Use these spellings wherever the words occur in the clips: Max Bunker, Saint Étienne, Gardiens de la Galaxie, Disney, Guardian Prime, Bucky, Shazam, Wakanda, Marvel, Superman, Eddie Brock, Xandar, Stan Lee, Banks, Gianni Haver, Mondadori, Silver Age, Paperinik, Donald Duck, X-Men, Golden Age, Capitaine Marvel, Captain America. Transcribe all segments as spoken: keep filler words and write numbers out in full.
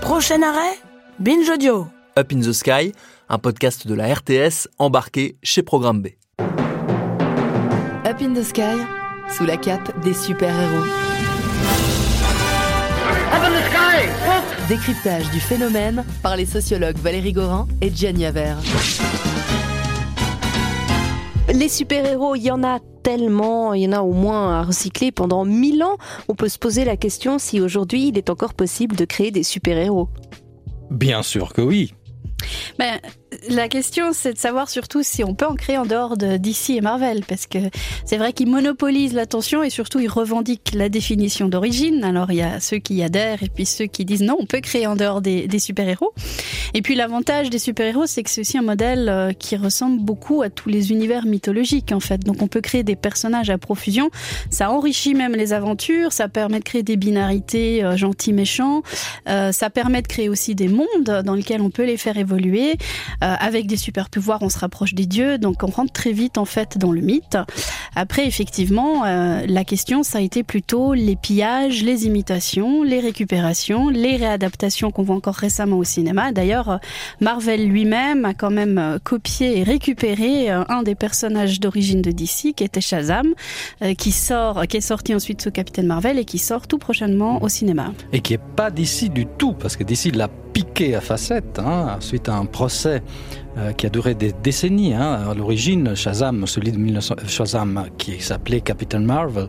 Prochain arrêt, Binge Audio. Up in the Sky, un podcast de la R T S embarqué chez Programme B. Up in the Sky, sous la cape des super-héros. Up in the Sky, oh. Décryptage du phénomène par les sociologues Valérie Gorin et Gianni Haver. Les super-héros, il y en a tellement, il y en a au moins à recycler pendant mille ans. On peut se poser la question si aujourd'hui il est encore possible de créer des super-héros. Bien sûr que oui. Ben, la question c'est de savoir surtout si on peut en créer en dehors de D C et Marvel, parce que c'est vrai qu'ils monopolisent l'attention et surtout ils revendiquent la définition d'origine. Alors il y a ceux qui y adhèrent et puis ceux qui disent non, on peut créer en dehors des, des super-héros. Et puis l'avantage des super-héros, c'est que c'est aussi un modèle qui ressemble beaucoup à tous les univers mythologiques en fait. Donc on peut créer des personnages à profusion, ça enrichit même les aventures, ça permet de créer des binarités euh, gentils-méchants, euh, ça permet de créer aussi des mondes dans lesquels on peut les faire évoluer. Euh, avec des super pouvoirs, on se rapproche des dieux, donc on rentre très vite en fait dans le mythe. Après, effectivement, euh, la question, ça a été plutôt les pillages, les imitations, les récupérations, les réadaptations qu'on voit encore récemment au cinéma. D'ailleurs, Marvel lui-même a quand même copié et récupéré un des personnages d'origine de D C, qui était Shazam, euh, qui sort, qui est sorti ensuite sous Capitaine Marvel et qui sort tout prochainement au cinéma. Et qui n'est pas D C du tout, parce que D C l'a piqué à Fawcett, hein, suite à un procès euh, qui a duré des décennies. Hein. À l'origine, Shazam, celui de mille neuf cents, Shazam, qui s'appelait Captain Marvel,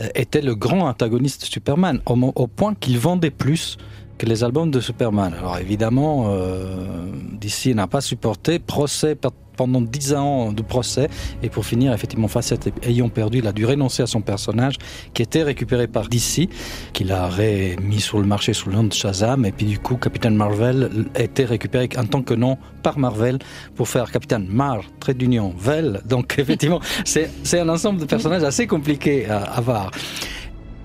euh, était le grand antagoniste de Superman, au, au point qu'il vendait plus que les albums de Superman. Alors évidemment, euh, D C n'a pas supporté, procès pendant dix ans de procès, et pour finir, effectivement, Fawcett ayant perdu, il a dû renoncer à son personnage, qui était récupéré par D C, qu'il a remis sur le marché sous le nom de Shazam, et puis du coup, Capitaine Marvel était récupéré en tant que nom par Marvel, pour faire Capitaine Mar, trait d'union, Vell, donc effectivement, c'est, c'est un ensemble de personnages assez compliqués à, à voir.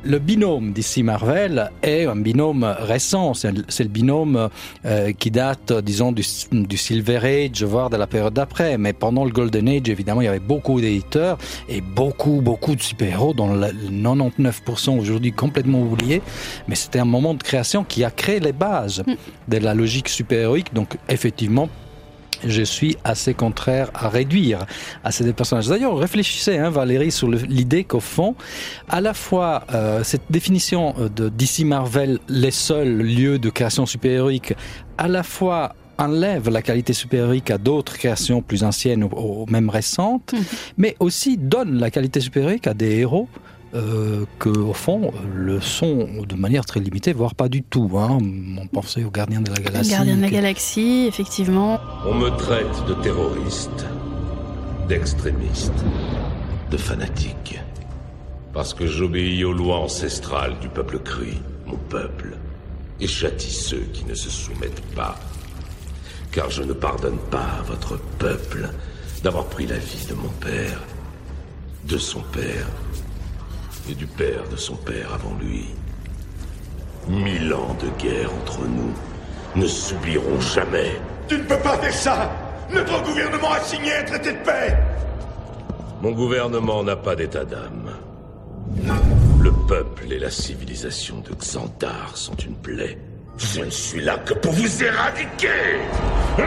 Le binôme D C Marvel est un binôme récent, c'est le binôme euh, qui date, disons, du, du Silver Age, voire de la période d'après. Mais pendant le Golden Age, évidemment, il y avait beaucoup d'éditeurs et beaucoup, beaucoup de super-héros, dont le quatre-vingt-dix-neuf pour cent aujourd'hui complètement oubliés. Mais c'était un moment de création qui a créé les bases de la logique super-héroïque, donc effectivement, je suis assez contraire à réduire à ces deux personnages. D'ailleurs, réfléchissez, hein, Valérie, sur le, l'idée qu'au fond, à la fois euh, cette définition de D C Marvel, les seuls lieux de création super-héroïque, à la fois enlève la qualité super-héroïque à d'autres créations plus anciennes ou, ou même récentes, mmh. mais aussi donne la qualité super-héroïque à des héros Euh, que au fond le sont de manière très limitée, voire pas du tout. Hein. On pensait aux Gardiens de la Galaxie. Gardiens de la Galaxie, effectivement. On me traite de terroriste, d'extrémiste, de fanatique, parce que j'obéis aux lois ancestrales du peuple Kree, mon peuple, et châtie ceux qui ne se soumettent pas, car je ne pardonne pas à votre peuple d'avoir pris la vie de mon père, de son père, et du père de son père avant lui. Mille ans de guerre entre nous ne subiront jamais. Tu ne peux pas faire ça! Notre gouvernement a signé un traité de paix! Mon gouvernement n'a pas d'état d'âme. Le peuple et la civilisation de Xandar sont une plaie. Je ne suis là que pour vous éradiquer! Mmh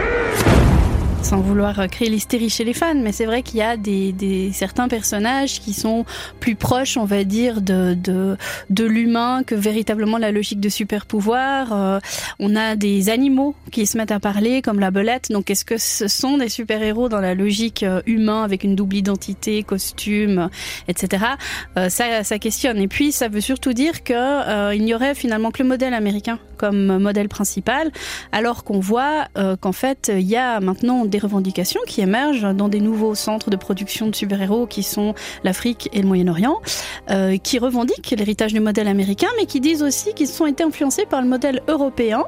sans vouloir créer l'hystérie chez les fans, mais c'est vrai qu'il y a des, des certains personnages qui sont plus proches, on va dire, de de, de l'humain que véritablement la logique de super pouvoir. Euh, on a des animaux qui se mettent à parler, comme la belette. Donc, est-ce que ce sont des super héros dans la logique euh, humain avec une double identité, costume, et cetera. Euh, ça, ça questionne. Et puis, ça veut surtout dire que euh, il n'y aurait finalement que le modèle américain comme modèle principal, alors qu'on voit euh, qu'en fait, il y a maintenant des revendications qui émergent dans des nouveaux centres de production de super-héros qui sont l'Afrique et le Moyen-Orient, euh, qui revendiquent l'héritage du modèle américain, mais qui disent aussi qu'ils ont été influencés par le modèle européen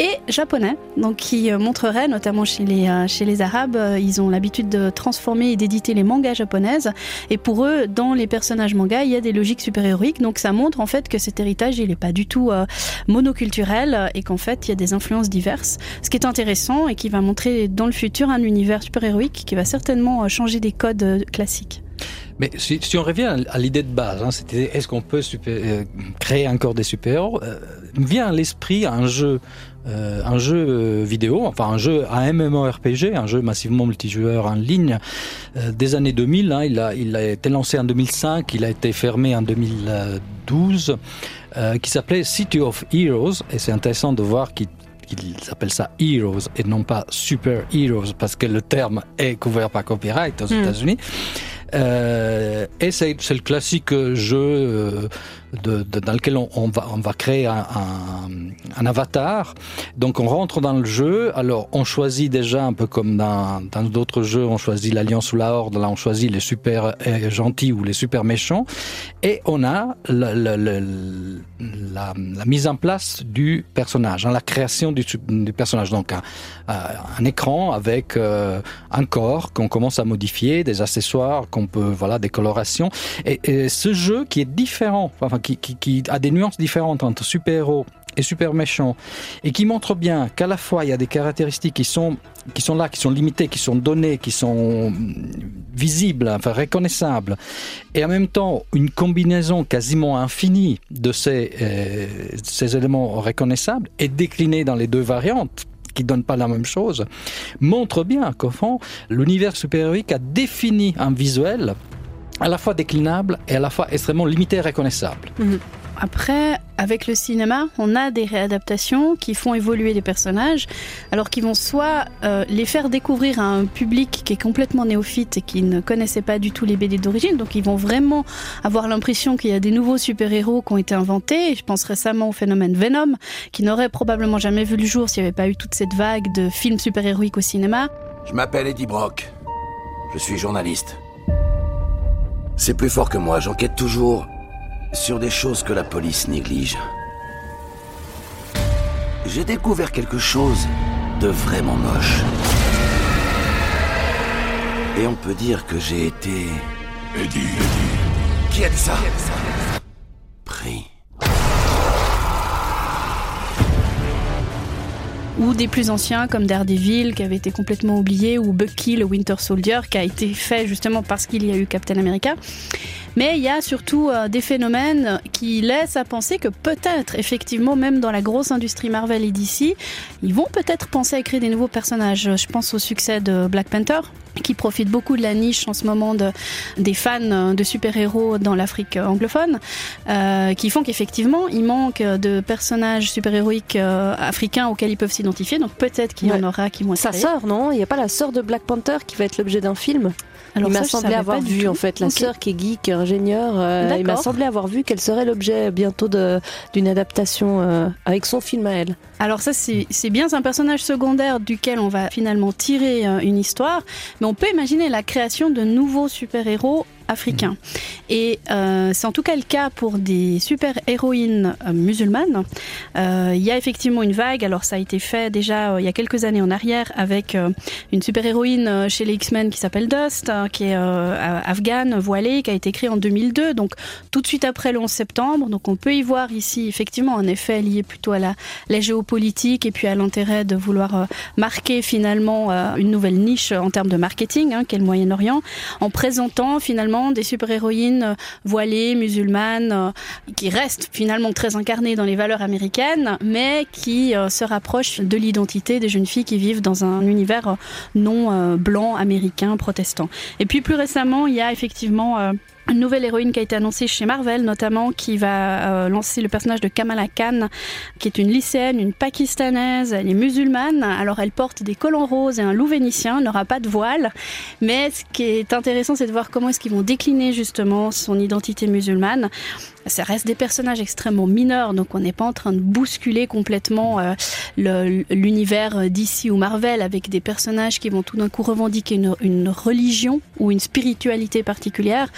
et japonais, donc qui montrerait notamment chez les, chez les Arabes, ils ont l'habitude de transformer et d'éditer les mangas japonaises, et pour eux, dans les personnages mangas, il y a des logiques super-héroïques, donc ça montre en fait que cet héritage, il n'est pas du tout euh, monoculturel, et qu'en fait, il y a des influences diverses, ce qui est intéressant et qui va montrer dans le futur un univers super-héroïque qui va certainement changer des codes classiques. Mais si, si on revient à l'idée de base, hein, c'était est-ce qu'on peut super, euh, créer encore des super-héros, euh, vient à l'esprit un jeu, euh, un jeu vidéo, enfin un jeu, un MMORPG, un jeu massivement multijoueur en ligne euh, des années deux mille. Hein, il a, il a été lancé en deux mille cinq, il a été fermé en deux mille douze, euh, qui s'appelait City of Heroes, et c'est intéressant de voir qu'il Ils appellent ça Heroes et non pas Super Heroes parce que le terme est couvert par copyright aux mmh. États-Unis. Euh, et c'est, c'est le classique jeu de, de, dans lequel on, on, va, on va créer un, un, un avatar. Donc on rentre dans le jeu. Alors on choisit déjà un peu comme dans, dans d'autres jeux, on choisit l'alliance ou la horde. Là on choisit les super gentils ou les super méchants. Et on a la, la, la, la, la mise en place du personnage, hein, la création du, du personnage. Donc un, un écran avec euh, un corps qu'on commence à modifier, des accessoires qu'on peut, voilà, des colorations. Et, et ce jeu qui est différent, enfin qui, qui, qui a des nuances différentes entre super-héros et super-méchants, et qui montre bien qu'à la fois il y a des caractéristiques qui sont, qui sont là, qui sont limitées, qui sont données, qui sont visibles, enfin reconnaissables, et en même temps une combinaison quasiment infinie de ces, euh, ces éléments reconnaissables est déclinée dans les deux variantes, qui ne donnent pas la même chose, montre bien qu'au fond, l'univers super-héroïque a défini un visuel à la fois déclinable et à la fois extrêmement limité et reconnaissable. Mmh. Après, avec le cinéma, on a des réadaptations qui font évoluer les personnages, alors qu'ils vont soit euh, les faire découvrir à un public qui est complètement néophyte et qui ne connaissait pas du tout les B D d'origine, donc ils vont vraiment avoir l'impression qu'il y a des nouveaux super-héros qui ont été inventés. Je pense récemment au phénomène Venom, qui n'aurait probablement jamais vu le jour s'il n'y avait pas eu toute cette vague de films super-héroïques au cinéma. Je m'appelle Eddie Brock, je suis journaliste. C'est plus fort que moi, j'enquête toujours sur des choses que la police néglige. J'ai découvert quelque chose de vraiment moche. Et on peut dire que j'ai été... Eddie, Eddie. Qui a dit ça ? Qui a dit ça ? Pris. Ou des plus anciens comme Daredevil qui avait été complètement oublié, ou Bucky le Winter Soldier qui a été fait justement parce qu'il y a eu Captain America. Mais il y a surtout euh, des phénomènes qui laissent à penser que peut-être, effectivement, même dans la grosse industrie Marvel et D C, ils vont peut-être penser à créer des nouveaux personnages. Je pense au succès de Black Panther, qui profite beaucoup de la niche en ce moment de, des fans de super-héros dans l'Afrique anglophone, euh, qui font qu'effectivement, il manque de personnages super-héroïques euh, africains auxquels ils peuvent s'identifier, donc peut-être qu'il y ouais. en aura qui vont être Sa sœur, non ? Il n'y a pas la sœur de Black Panther qui va être l'objet d'un film ? Alors il ça, m'a semblé avoir vu, en fait, la okay. sœur qui est geek, ingénieure, euh, il m'a semblé avoir vu qu'elle serait l'objet bientôt de, d'une adaptation euh, avec son film à elle. Alors ça, c'est, c'est bien, c'est un personnage secondaire duquel on va finalement tirer euh, une histoire, mais on peut imaginer la création de nouveaux super-héros africains. Et euh, c'est en tout cas le cas pour des super-héroïnes euh, musulmanes. Euh, il y a effectivement une vague, alors ça a été fait déjà euh, il y a quelques années en arrière avec euh, une super-héroïne euh, chez les X-Men qui s'appelle Dust, hein, qui est euh, afghane, voilée, qui a été créée en deux mille deux, donc tout de suite après le onze septembre. Donc on peut y voir ici effectivement un effet lié plutôt à la, la géopolitique et puis à l'intérêt de vouloir euh, marquer finalement euh, une nouvelle niche en termes de marketing, hein, qu'est le Moyen-Orient, en présentant finalement des super-héroïnes voilées, musulmanes, qui restent finalement très incarnées dans les valeurs américaines, mais qui se rapprochent de l'identité des jeunes filles qui vivent dans un univers non blanc, américain, protestant. Et puis plus récemment, il y a effectivement... une nouvelle héroïne qui a été annoncée chez Marvel, notamment, qui va euh, lancer le personnage de Kamala Khan, qui est une lycéenne, une pakistanaise, elle est musulmane, alors elle porte des collants roses et un loup vénitien, n'aura pas de voile, mais ce qui est intéressant, c'est de voir comment est-ce qu'ils vont décliner justement son identité musulmane. Ça reste des personnages extrêmement mineurs, donc on n'est pas en train de bousculer complètement euh, le, l'univers D C ou Marvel avec des personnages qui vont tout d'un coup revendiquer une, une religion ou une spiritualité particulière,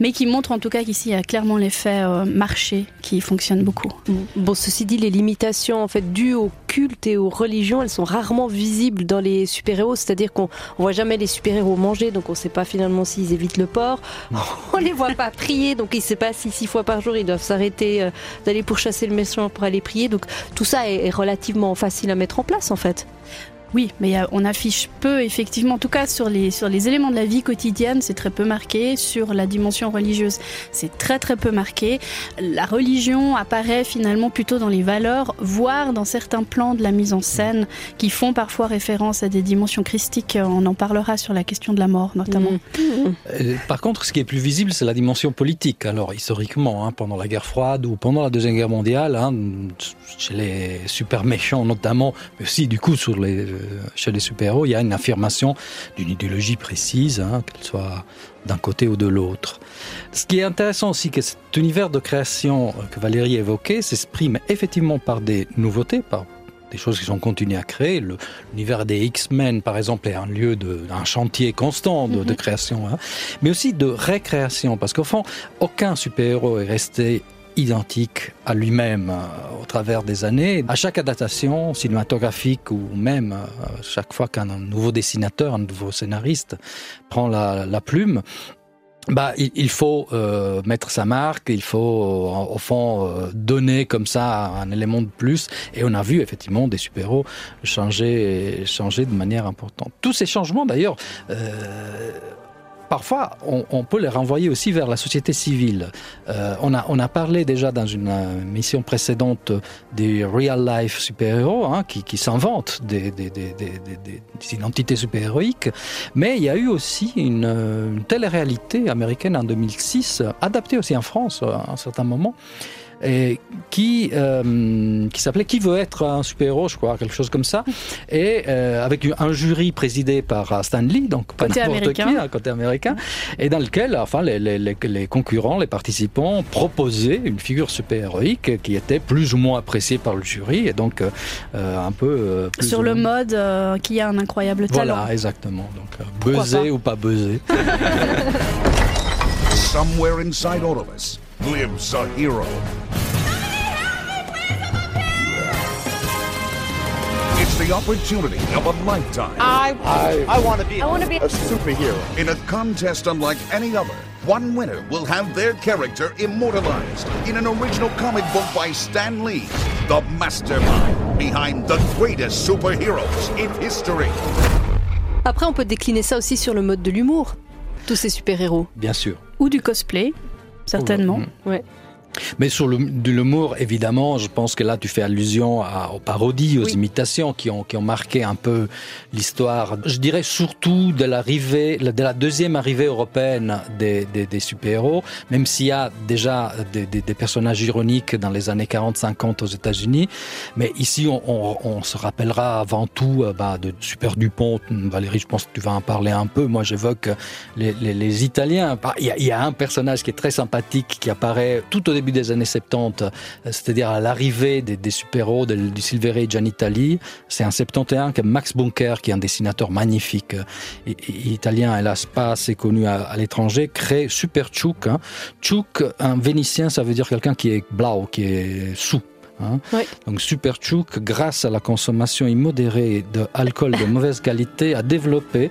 mais qui montrent en tout cas qu'ici il y a clairement l'effet euh, marché qui fonctionne beaucoup. Bon, ceci dit, les limitations en fait dues au culte et aux religions, elles sont rarement visibles dans les super-héros, c'est-à-dire qu'on ne voit jamais les super-héros manger, donc on ne sait pas finalement s'ils évitent le porc, on ne les voit pas prier, donc ils ne savent pas si six fois par jour ils doivent s'arrêter d'aller pourchasser le méchant pour aller prier, donc tout ça est relativement facile à mettre en place en fait. Oui, mais on affiche peu, effectivement, en tout cas sur les, sur les éléments de la vie quotidienne, c'est très peu marqué. Sur la dimension religieuse, c'est très très peu marqué. La religion apparaît finalement plutôt dans les valeurs, voire dans certains plans de la mise en scène qui font parfois référence à des dimensions christiques. On en parlera sur la question de la mort, notamment. Mmh. Par contre, ce qui est plus visible, c'est la dimension politique. Alors, historiquement, hein, pendant la guerre froide ou pendant la Deuxième Guerre mondiale, hein, chez les super méchants notamment, mais aussi du coup sur les... chez les super-héros, il y a une affirmation d'une idéologie précise, hein, qu'elle soit d'un côté ou de l'autre. Ce qui est intéressant aussi, que cet univers de création que Valérie évoquait s'exprime effectivement par des nouveautés, par des choses qui sont continuées à créer. Le, l'univers des X-Men, par exemple, est un lieu de, un chantier constant de, de création, hein, mais aussi de récréation, parce qu'au fond, aucun super-héros est resté identique à lui-même euh, au travers des années. À chaque adaptation cinématographique ou même euh, chaque fois qu'un nouveau dessinateur, un nouveau scénariste prend la, la plume, bah, il, il faut euh, mettre sa marque, il faut euh, au fond euh, donner comme ça un élément de plus, et on a vu effectivement des super-héros changer, changer de manière importante. Tous ces changements d'ailleurs... Euh, Parfois, on, on peut les renvoyer aussi vers la société civile. Euh, on, a, on a parlé déjà dans une émission précédente des real-life super-héros, hein, qui, qui s'inventent des, des, des, des, des, des identités super-héroïques. Mais il y a eu aussi une, une télé-réalité américaine en deux mille six, adaptée aussi en France à un certain moment, et qui, euh, qui s'appelait « Qui veut être un super-héros », je crois, quelque chose comme ça, et euh, avec un jury présidé par Stan Lee, donc pas côté n'importe américain. qui, hein, côté américain, et dans lequel enfin, les, les, les concurrents, les participants proposaient une figure super-héroïque qui était plus ou moins appréciée par le jury, et donc euh, un peu... Euh, plus sur le moins... mode euh, qui a un incroyable talent. Voilà, exactement. Donc, euh, buzzer ou pas buzzer. Somewhere inside all of us lives a hero. It's the opportunity of a lifetime. I I, I want to be I want to be a superhero. In a contest unlike any other, one winner will have their character immortalized in an original comic book by Stan Lee, the mastermind behind the greatest superheroes in history. Après, on peut décliner ça aussi sur le mode de l'humour. Tous ces super-héros. Bien sûr. Ou du cosplay. Certainement, oh, ouais. Mais sur le, de l'humour, évidemment, je pense que là, tu fais allusion à, aux parodies, aux oui. imitations qui ont, qui ont marqué un peu l'histoire. Je dirais surtout de l'arrivée, de la deuxième arrivée européenne des, des, des super-héros, même s'il y a déjà des, des, des personnages ironiques dans les années quarante cinquante aux États-Unis. Mais ici, on, on, on se rappellera avant tout bah, de Super Dupont. Valérie, je pense que tu vas en parler un peu. Moi, j'évoque les, les, les Italiens. Bah, y a, y a un personnage qui est très sympathique, qui apparaît tout au début début des années soixante-dix, c'est-à-dire à l'arrivée des, des super-héros de, du Silver Age en Italie. C'est en soixante et onze que Max Bunker, qui est un dessinateur magnifique, et, et, italien, hélas pas assez connu à, à l'étranger, crée Super Chouk. Hein. Chouk, un vénitien, ça veut dire quelqu'un qui est blau, qui est sous. Hein. Oui. Donc Super Chouk, grâce à la consommation immodérée d'alcool de mauvaise qualité, a développé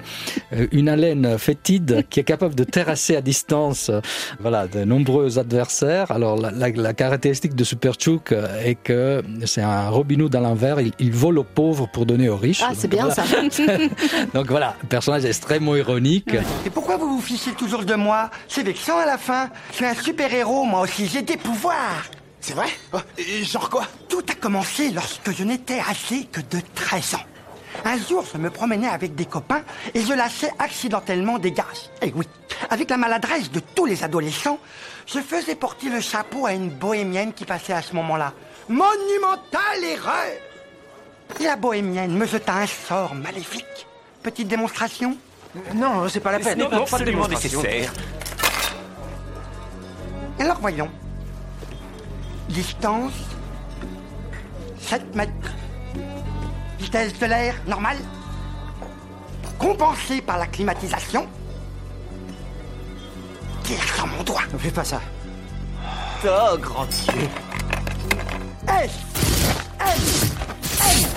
une haleine fétide qui est capable de terrasser à distance, voilà, de nombreux adversaires. Alors la, la, la caractéristique de Super Chouk est que c'est un Robin Hood à l'envers. Il, il vole aux pauvres pour donner aux riches. Ah, c'est donc, bien voilà. ça. Donc voilà, personnage extrêmement ironique. Et pourquoi vous vous fichez toujours de moi? C'est vexant à la fin. Je suis un super héros, moi aussi. J'ai des pouvoirs. C'est vrai ? Genre quoi ? Tout a commencé lorsque je n'étais âgé que de treize ans. Un jour, je me promenais avec des copains et je lâchais accidentellement des gages. Eh oui, avec la maladresse de tous les adolescents, je faisais porter le chapeau à une bohémienne qui passait à ce moment-là. Monumentale erreur ! La bohémienne me jeta un sort maléfique. Petite démonstration ? Non, c'est pas la peine. Non, non, pas de démonstration. Nécessaire. Alors voyons. Distance, sept mètres. Vitesse de l'air normale, compensée par la climatisation. Tire sur mon doigt. Ne fais pas ça. Oh, grand Dieu. S, S, S.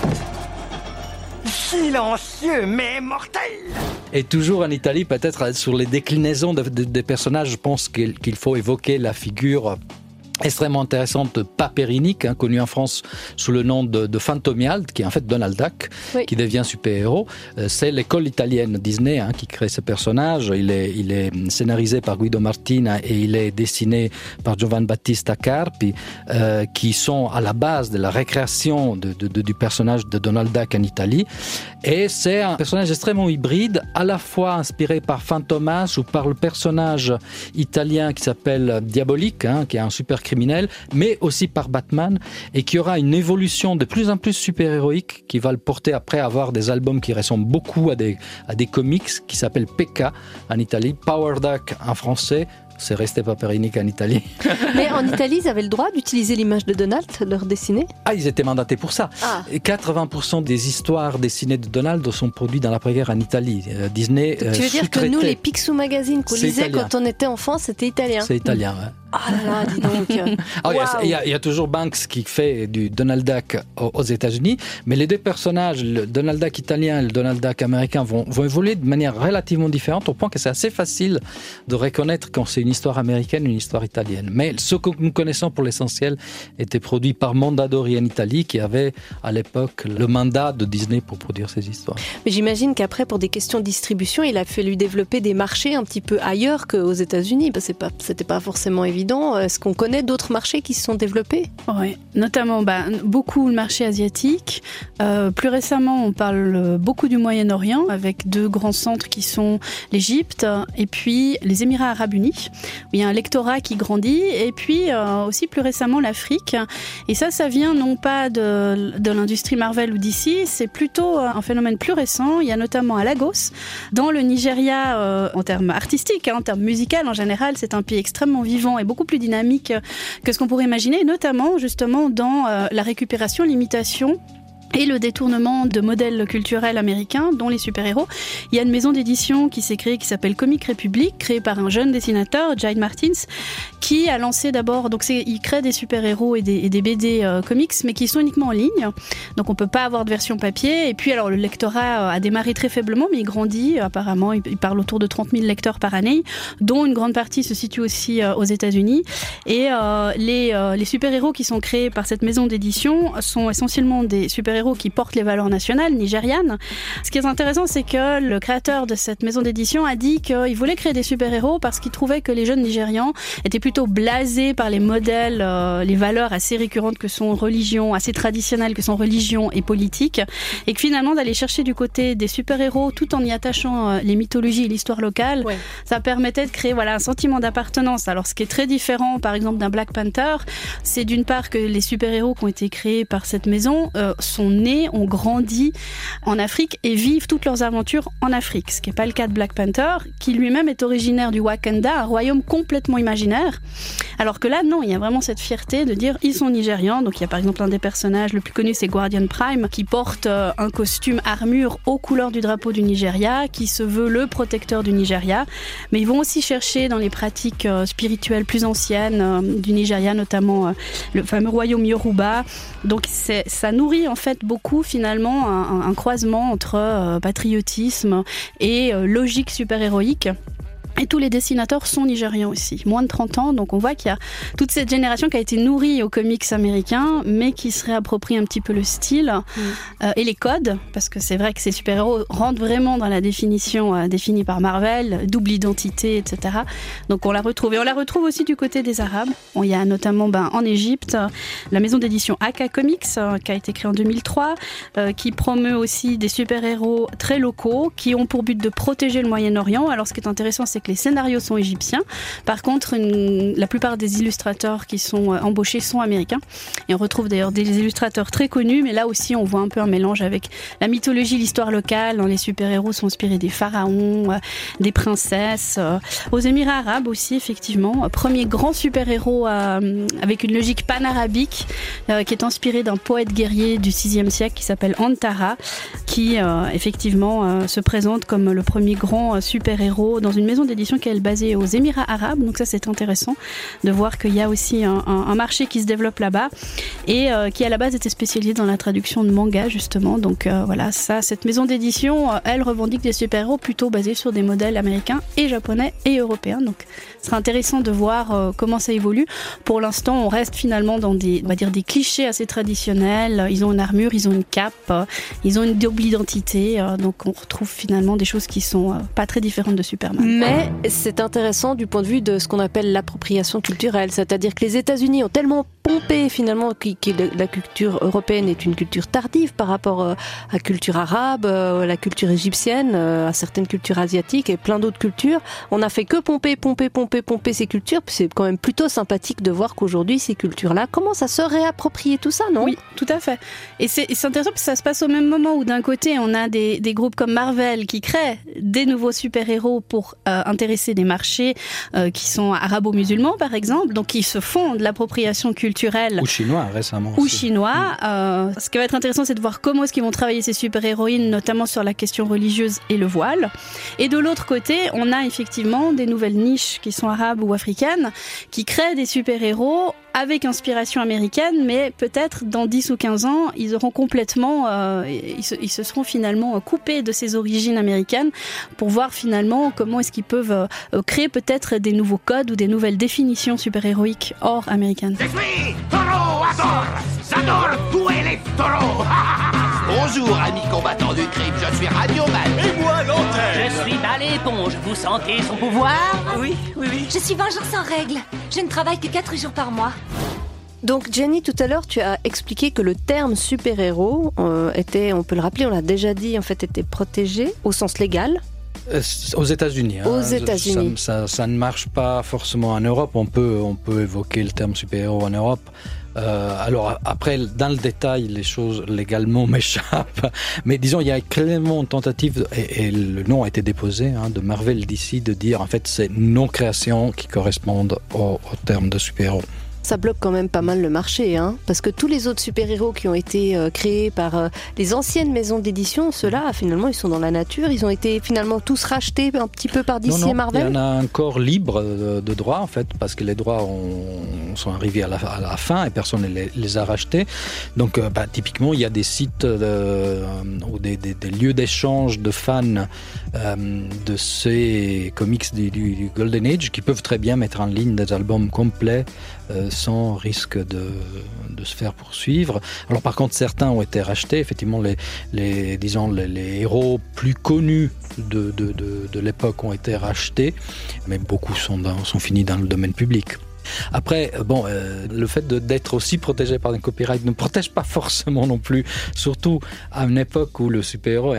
Silencieux mais mortel. Et toujours en Italie, peut-être sur les déclinaisons de, de, des personnages, je pense qu'il, qu'il faut évoquer la figure extrêmement intéressante de Paperinik, hein, connu en France sous le nom de, de Fantomialde, qui est en fait Donald Duck, oui. Qui devient super-héros. Euh, c'est l'école italienne Disney hein, qui crée ce personnage. Il est, il est scénarisé par Guido Martina et il est dessiné par Giovanni Battista Carpi, euh, qui sont à la base de la récréation de, de, de, du personnage de Donald Duck en Italie. Et c'est un personnage extrêmement hybride, à la fois inspiré par Fantomas ou par le personnage italien qui s'appelle Diabolique, hein, qui est un super criminel, mais aussi par Batman, et qui aura une évolution de plus en plus super-héroïque qui va le porter après à avoir des albums qui ressemblent beaucoup à des, à des comics qui s'appellent P K en Italie, Power Duck en français. C'est resté Paperinik en Italie. Mais en Italie, ils avaient le droit d'utiliser l'image de Donald, leur dessinée ? Ah, ils étaient mandatés pour ça. Ah. quatre-vingts pour cent des histoires dessinées de Donald sont produites dans l'après-guerre en Italie. Disney. Donc, tu veux euh, dire que nous, les Picsou Magazine qu'on lisait italien. Quand on était enfant, c'était italien ? C'est italien, mmh. Ouais. Ah là là, dis donc. Ah, wow. il, y a, il y a toujours Banks qui fait du Donald Duck aux, aux États-Unis, mais les deux personnages, le Donald Duck italien et le Donald Duck américain, vont, vont évoluer de manière relativement différente, au point que c'est assez facile de reconnaître quand c'est une histoire américaine, une histoire italienne. Mais ce que nous connaissons pour l'essentiel était produit par Mondadori en Italie, qui avait à l'époque le mandat de Disney pour produire ces histoires. Mais j'imagine qu'après, pour des questions de distribution, il a fallu développer des marchés un petit peu ailleurs qu'aux États-Unis. Bah, c'est pas, c'était pas forcément évident. Est-ce qu'on connaît d'autres marchés qui se sont développés ? Oui, notamment bah, beaucoup le marché asiatique. Euh, plus récemment, on parle beaucoup du Moyen-Orient, avec deux grands centres qui sont l'Égypte et puis les Émirats Arabes Unis, où il y a un lectorat qui grandit, et puis euh, aussi plus récemment l'Afrique. Et ça, ça vient non pas de, de l'industrie Marvel ou D C, c'est plutôt un phénomène plus récent. Il y a notamment à Lagos, dans le Nigeria, euh, en termes artistiques, hein, en termes musicaux en général, c'est un pays extrêmement vivant et beaucoup plus dynamique que ce qu'on pourrait imaginer, notamment justement dans euh, la récupération, l'imitation et le détournement de modèles culturels américains, dont les super-héros. Il y a une maison d'édition qui s'est créée, qui s'appelle Comic Republic, créée par un jeune dessinateur, Jay Martins, qui a lancé d'abord... Donc c'est, il crée des super-héros et des, et des B D euh, comics, mais qui sont uniquement en ligne. Donc on ne peut pas avoir de version papier. Et puis alors le lectorat a démarré très faiblement, mais il grandit. Apparemment, il parle autour de trente mille lecteurs par année, dont une grande partie se situe aussi euh, aux États-Unis. Et euh, les, euh, les super-héros qui sont créés par cette maison d'édition sont essentiellement des super-héros qui portent les valeurs nationales nigérianes. Ce qui est intéressant, c'est que le créateur de cette maison d'édition a dit qu'il voulait créer des super-héros parce qu'il trouvait que les jeunes Nigérians étaient plutôt blasés par les modèles, euh, les valeurs assez récurrentes que sont religion, assez traditionnelles que sont religion et politique, et que finalement d'aller chercher du côté des super-héros tout en y attachant euh, les mythologies et l'histoire locale, ouais. Ça permettait de créer voilà, un sentiment d'appartenance. Alors ce qui est très différent par exemple d'un Black Panther, c'est d'une part que les super-héros qui ont été créés par cette maison euh, sont nés, ont grandi en Afrique et vivent toutes leurs aventures en Afrique. Ce qui n'est pas le cas de Black Panther, qui lui-même est originaire du Wakanda, un royaume complètement imaginaire. Alors que là, non, il y a vraiment cette fierté de dire ils sont nigérians. Donc il y a par exemple un des personnages le plus connu, c'est Guardian Prime, qui porte un costume armure aux couleurs du drapeau du Nigeria, qui se veut le protecteur du Nigeria. Mais ils vont aussi chercher dans les pratiques spirituelles plus anciennes du Nigeria, notamment le fameux royaume Yoruba. Donc c'est, ça nourrit en fait beaucoup finalement un, un croisement entre euh, patriotisme et euh, logique super-héroïque. Et tous les dessinateurs sont nigérians aussi, moins de trente ans, donc on voit qu'il y a toute cette génération qui a été nourrie aux comics américains, mais qui se réapproprie un petit peu le style mmh. euh, et les codes, parce que c'est vrai que ces super-héros rentrent vraiment dans la définition euh, définie par Marvel, double identité, et cetera. Donc on la retrouve, et on la retrouve aussi du côté des Arabes. Il y a notamment ben, en Égypte, la maison d'édition A K Comics, euh, qui a été créée en deux mille trois, euh, qui promeut aussi des super-héros très locaux, qui ont pour but de protéger le Moyen-Orient. Alors ce qui est intéressant, c'est que les scénarios sont égyptiens. Par contre, une, la plupart des illustrateurs qui sont embauchés sont américains. Et on retrouve d'ailleurs des illustrateurs très connus, mais là aussi on voit un peu un mélange avec la mythologie, l'histoire locale. Les super-héros sont inspirés des pharaons, euh, des princesses, euh, aux Émirats arabes aussi, effectivement. Premier grand super-héros euh, avec une logique panarabique euh, qui est inspiré d'un poète guerrier du sixième siècle qui s'appelle Antara, qui euh, effectivement euh, se présente comme le premier grand super-héros dans une maison d'édition qui est basée aux Émirats arabes. Donc ça, c'est intéressant de voir qu'il y a aussi un, un, un marché qui se développe là-bas et euh, qui à la base était spécialisé dans la traduction de manga, justement. Donc euh, voilà, ça, cette maison d'édition, euh, elle revendique des super-héros plutôt basés sur des modèles américains et japonais et européens. Donc ce sera intéressant de voir euh, comment ça évolue. Pour l'instant, on reste finalement dans des, on va dire, des clichés assez traditionnels. Ils ont une armure, ils ont une cape, euh, ils ont une double identité. Euh, donc on retrouve finalement des choses qui sont euh, pas très différentes de Superman. Mais c'est intéressant du point de vue de ce qu'on appelle l'appropriation culturelle. C'est-à-dire que les États-Unis ont tellement pompé finalement que la culture européenne est une culture tardive par rapport à la culture arabe, à la culture égyptienne, à certaines cultures asiatiques et plein d'autres cultures. On n'a fait que pomper, pomper, pomper, pomper ces cultures. C'est quand même plutôt sympathique de voir qu'aujourd'hui ces cultures-là commencent à se réapproprier tout ça, non ? Oui, tout à fait. Et c'est, c'est intéressant parce que ça se passe au même moment où d'un côté on a des, des groupes comme Marvel qui créent des nouveaux super-héros pour euh, intéresser des marchés euh, qui sont arabo-musulmans par exemple, donc qui se font de l'appropriation culturelle. Ou chinois récemment. Ou aussi. chinois. Euh, ce qui va être intéressant, c'est de voir comment est-ce qu'ils vont travailler ces super-héroïnes, notamment sur la question religieuse et le voile. Et de l'autre côté, on a effectivement des nouvelles niches qui sont arabes ou africaines, qui créent des super-héros avec inspiration américaine, mais peut-être dans dix ou quinze ans, ils auront complètement, euh, ils, se, ils se seront finalement coupés de ces origines américaines pour voir finalement comment est-ce qu'ils peuvent euh, créer peut-être des nouveaux codes ou des nouvelles définitions super-héroïques hors américaines. Je suis Toro, Azor, Xandar, où est les Toro? Bonjour, amis combattants du crime, je suis Radioman. Et moi, l'antenne. Je suis Baléponge, vous sentez son pouvoir? Oui, oui, oui. Je suis vingt jours sans règle. Je ne travaille que quatre jours par mois. Donc Gianni, tout à l'heure, tu as expliqué que le terme super-héros euh, était, on peut le rappeler, on l'a déjà dit, en fait, était protégé au sens légal. Aux États-Unis. Aux hein, États-Unis. Ça, ça, ça ne marche pas forcément en Europe. On peut, on peut évoquer le terme super-héros en Europe. Euh, alors après, dans le détail, les choses légalement m'échappent. Mais disons, il y a clairement une tentative, et, et le nom a été déposé, hein, de Marvel, D C, de dire en fait c'est nos créations qui correspondent au, au terme de super-héros. Ça bloque quand même pas mal le marché, hein, parce que tous les autres super-héros qui ont été euh, créés par euh, les anciennes maisons d'édition, ceux-là, finalement, ils sont dans la nature. Ils ont été finalement tous rachetés un petit peu par D C non, non, et Marvel. Il y en a encore libre de, de droits, en fait, parce que les droits ont, sont arrivés à la, à la fin et personne ne les, les a rachetés. Donc, euh, bah, typiquement, il y a des sites euh, ou des, des, des lieux d'échange de fans euh, de ces comics du, du Golden Age qui peuvent très bien mettre en ligne des albums complets euh, sans risque de, de se faire poursuivre. Alors par contre, certains ont été rachetés. Effectivement, les, les, disons, les, les héros plus connus de, de, de, de l'époque ont été rachetés, mais beaucoup sont, dans, sont finis dans le domaine public. Après, bon, euh, le fait de, d'être aussi protégé par un copyright ne protège pas forcément non plus, surtout à une époque où le super-héros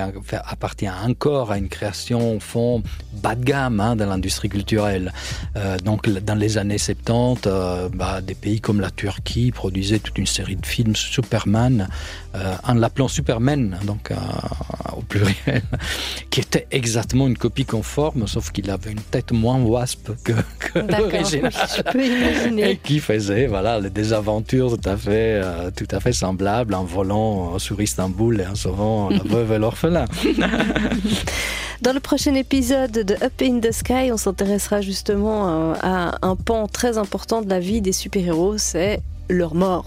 appartient encore à une création, au fond, bas de gamme, hein, dans l'industrie culturelle. Euh, donc, dans les années soixante-dix, euh, bah, des pays comme la Turquie produisaient toute une série de films Superman, euh, en l'appelant Superman, donc euh, au pluriel, qui était exactement une copie conforme, sauf qu'il avait une tête moins wasp que, que l'original. Et qui faisait, voilà, des aventures tout à fait, euh, tout à fait semblables, en volant sur Istanbul et en sauvant la veuve et l'orphelin. Dans le prochain épisode de Up in the Sky, on s'intéressera justement à un pan très important de la vie des super-héros, c'est leur mort.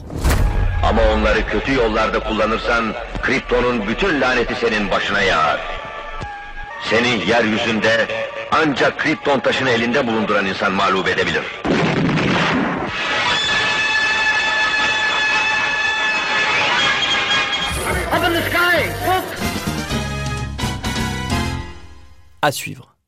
Ama onları kötü yollarda kullanırsan, Krypton'un bütün laneti senin başına yağar. Seni yeryüzünde ancak Krypton taşını elinde bulunduran insan mağlup edebilir. À suivre.